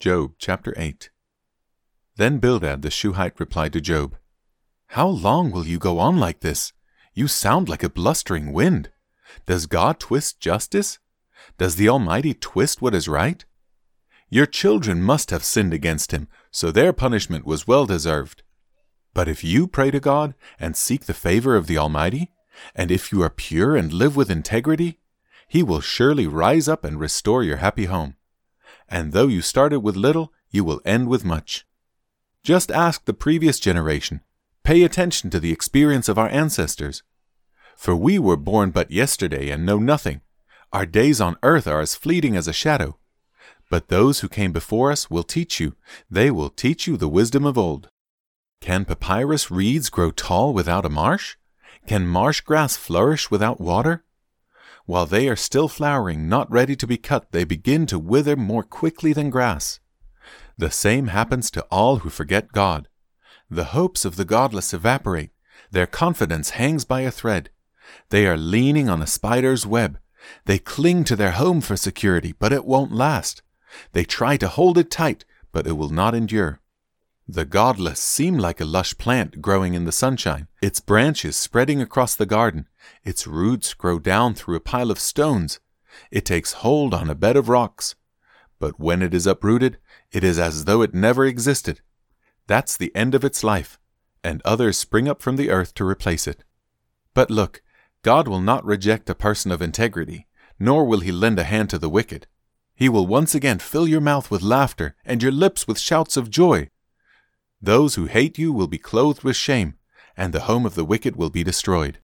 Job chapter 8. Then Bildad the Shuhite replied to Job, "How long will you go on like this? You sound like a blustering wind. Does God twist justice? Does the Almighty twist what is right? Your children must have sinned against him, so their punishment was well deserved. But if you pray to God and seek the favor of the Almighty, and if you are pure and live with integrity, he will surely rise up and restore your happy home. And though you started with little, you will end with much. Just ask the previous generation. Pay attention to the experience of our ancestors. For we were born but yesterday and know nothing. Our days on earth are as fleeting as a shadow. But those who came before us will teach you. They will teach you the wisdom of old. Can papyrus reeds grow tall without a marsh? Can marsh grass flourish without water? While they are still flowering, not ready to be cut, they begin to wither more quickly than grass. The same happens to all who forget God. The hopes of the godless evaporate. Their confidence hangs by a thread. They are leaning on a spider's web. They cling to their home for security, but it won't last. They try to hold it tight, but it will not endure. The godless seem like a lush plant growing in the sunshine, its branches spreading across the garden. Its roots grow down through a pile of stones. It takes hold on a bed of rocks. But when it is uprooted, it is as though it never existed. That's the end of its life, and others spring up from the earth to replace it. But look, God will not reject a person of integrity, nor will he lend a hand to the wicked. He will once again fill your mouth with laughter and your lips with shouts of joy. Those who hate you will be clothed with shame, and the home of the wicked will be destroyed."